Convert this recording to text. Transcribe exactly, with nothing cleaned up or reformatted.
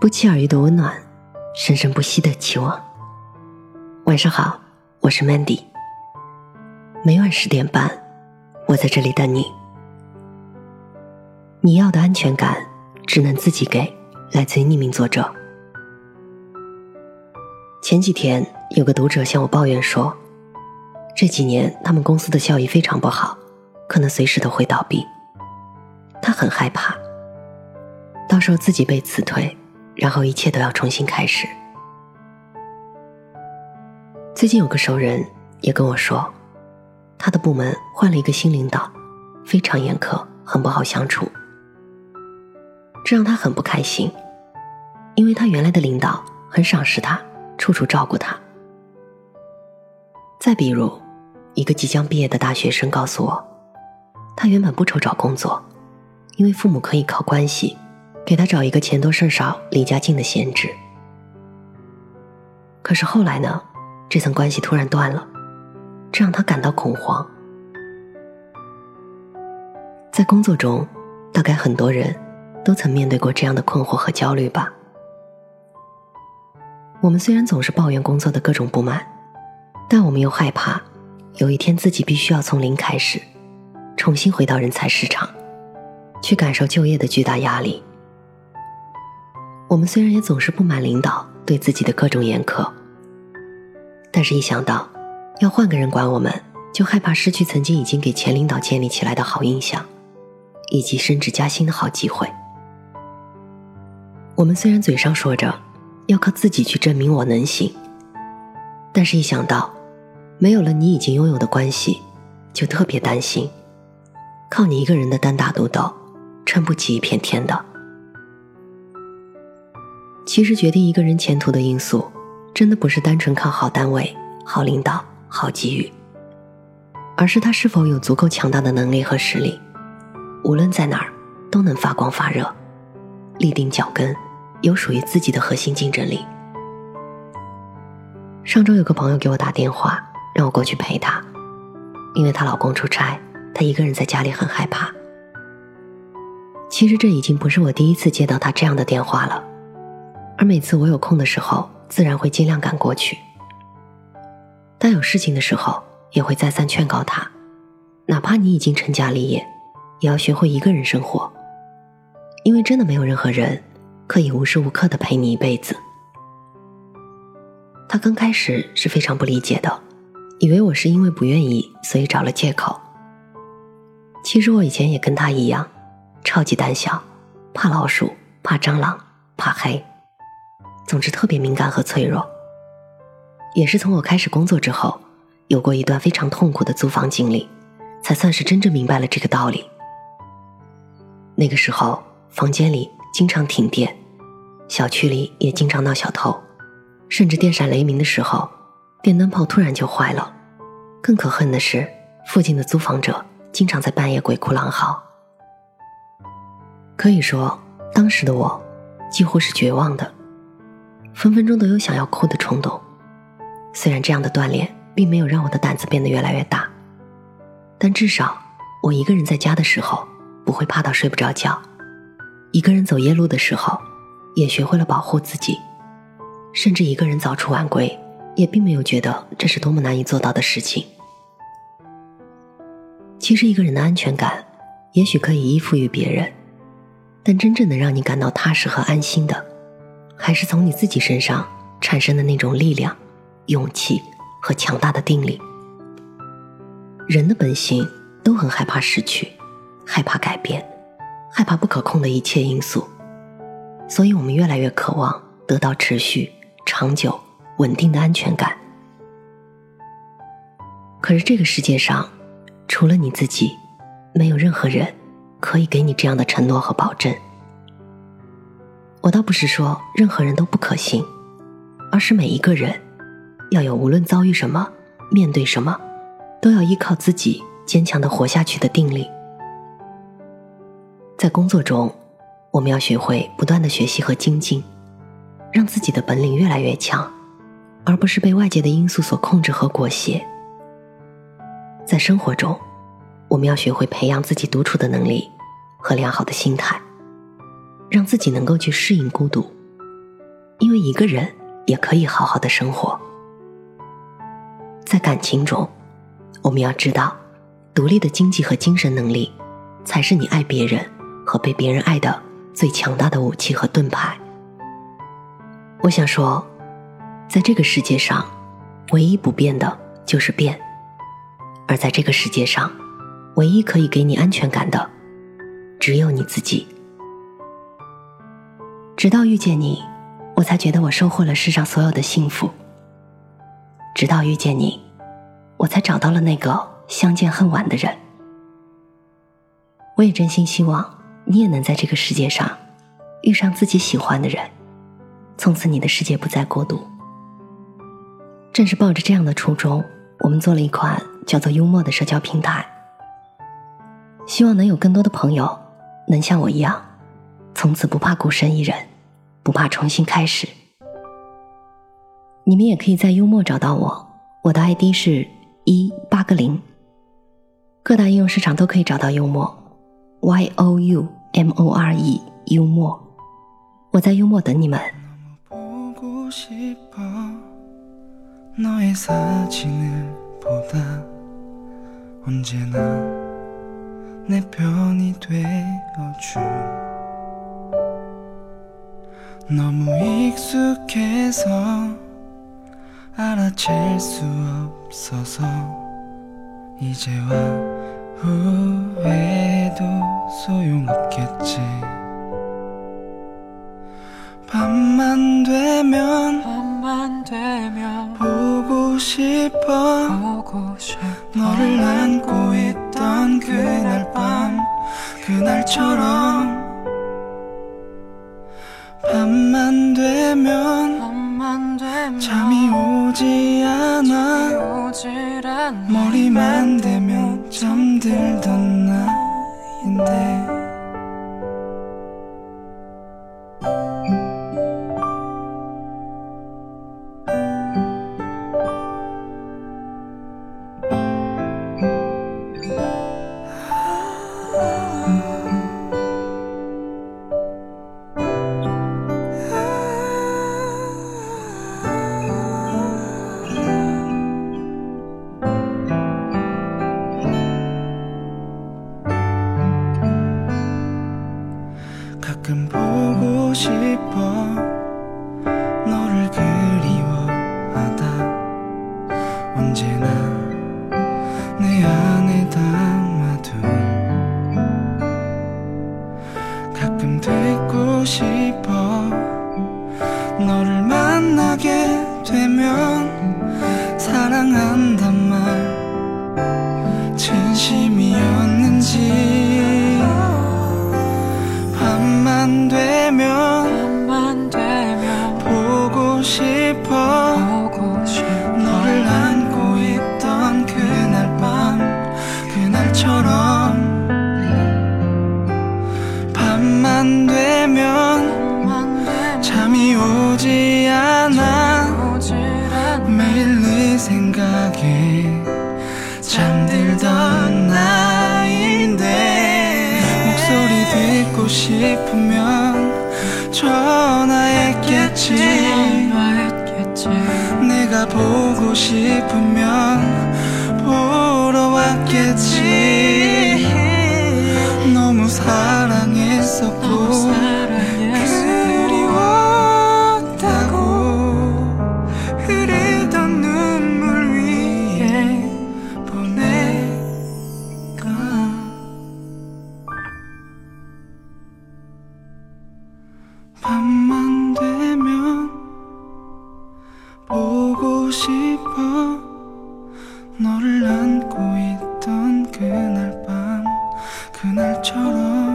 不期而遇的温暖，生生不息的期望。晚上好，我是 Mandy， 每晚十点半，我在这里等你。你要的安全感，只能自己给。来自于匿名作者。前几天有个读者向我抱怨说，这几年他们公司的效益非常不好，可能随时都会倒闭，他很害怕到时候自己被辞退，然后一切都要重新开始。最近有个熟人也跟我说，他的部门换了一个新领导，非常严苛，很不好相处，这让他很不开心，因为他原来的领导很赏识他，处处照顾他。再比如，一个即将毕业的大学生告诉我，他原本不愁找工作，因为父母可以靠关系给他找一个钱多事少离家近的闲职。可是后来呢，这层关系突然断了，这让他感到恐慌。在工作中，大概很多人都曾面对过这样的困惑和焦虑吧。我们虽然总是抱怨工作的各种不满，但我们又害怕有一天自己必须要从零开始，重新回到人才市场，去感受就业的巨大压力。我们虽然也总是不满领导对自己的各种严苛，但是一想到要换个人管我们，就害怕失去曾经已经给前领导建立起来的好印象，以及升职加薪的好机会。我们虽然嘴上说着要靠自己去证明我能行，但是一想到没有了你已经拥有的关系，就特别担心，靠你一个人的单打独斗，撑不起一片天的。其实决定一个人前途的因素，真的不是单纯靠好单位、好领导、好机遇，而是他是否有足够强大的能力和实力，无论在哪儿都能发光发热，立定脚跟，有属于自己的核心竞争力。上周有个朋友给我打电话，让我过去陪她，因为她老公出差，她一个人在家里很害怕。其实这已经不是我第一次接到她这样的电话了，而每次我有空的时候，自然会尽量赶过去。但有事情的时候，也会再三劝告她，哪怕你已经成家立业，也要学会一个人生活，因为真的没有任何人可以无时无刻地陪你一辈子。他刚开始是非常不理解的，以为我是因为不愿意，所以找了借口。其实我以前也跟他一样，超级胆小，怕老鼠，怕蟑螂，怕黑，总之特别敏感和脆弱。也是从我开始工作之后，有过一段非常痛苦的租房经历，才算是真正明白了这个道理。那个时候，房间里经常停电，小区里也经常闹小偷，甚至电闪雷鸣的时候，电灯泡突然就坏了。更可恨的是，附近的租房者经常在半夜鬼哭狼嚎。可以说，当时的我几乎是绝望的，分分钟都有想要哭的冲动。虽然这样的锻炼并没有让我的胆子变得越来越大，但至少我一个人在家的时候不会怕到睡不着觉，一个人走夜路的时候也学会了保护自己，甚至一个人早出晚归也并没有觉得这是多么难以做到的事情。其实一个人的安全感也许可以依附于别人，但真正能让你感到踏实和安心的，还是从你自己身上产生的那种力量、勇气和强大的定力。人的本性都很害怕失去，害怕改变，害怕不可控的一切因素，所以我们越来越渴望得到持续、长久、稳定的安全感。可是这个世界上，除了你自己，没有任何人可以给你这样的承诺和保证。我倒不是说任何人都不可信，而是每一个人要有无论遭遇什么、面对什么，都要依靠自己坚强地活下去的定力。在工作中，我们要学会不断的学习和精进，让自己的本领越来越强，而不是被外界的因素所控制和裹挟。在生活中，我们要学会培养自己独处的能力和良好的心态，让自己能够去适应孤独，因为一个人也可以好好的生活。在感情中，我们要知道，独立的经济和精神能力才是你爱别人和被别人爱的最强大的武器和盾牌。我想说，在这个世界上，唯一不变的就是变，而在这个世界上，唯一可以给你安全感的只有你自己。直到遇见你，我才觉得我收获了世上所有的幸福。直到遇见你，我才找到了那个相见恨晚的人。我也真心希望你也能在这个世界上遇上自己喜欢的人，从此你的世界不再孤独。正是抱着这样的初衷，我们做了一款叫做幽默的社交平台，希望能有更多的朋友能像我一样，从此不怕孤身一人，不怕重新开始。你们也可以在幽默找到我，我的 I D 是一八个零，各大应用市场都可以找到幽默 Y O U M O R E 幽默，我在幽默等你们。내 편이 되어준 너무 익숙해서 알아챌 수 없어서 이제와 후회도 소용없겠지 밤만 되면, 밤만 되면 보고 싶어, 보고 싶어 너를 안고 있다 그날 밤 그날처럼 밤만 되면, 밤만 되면 잠이 오지 않아, 잠이 않아 머리만 되면 잠들던 나인데 가끔 보고 싶어 너를 그리워하다 언제나 내 안에 담아둔 가끔 듣고 싶어 너를 만나게 되면 사랑한단 말 진심이었는지 밤만 되면, 밤만 되면 보고 싶어, 보고 싶어 너를 안고 있던 그날 밤 그날처럼 밤만 되면, 밤만 되면 잠이 오지 않아, 오지 않아 매일 네 생각에 잠들던 나인데 듣고 싶으면 전화했겠지, 전화했겠지 내가 보고 싶으면 보러 왔겠지 너무 사랑했었고, 너무 사랑했었고 그리웠다고 흐르던 눈물 위에 보내가 밤만 되면 보고 싶어 너를 안고 있던 그날 밤 그날처럼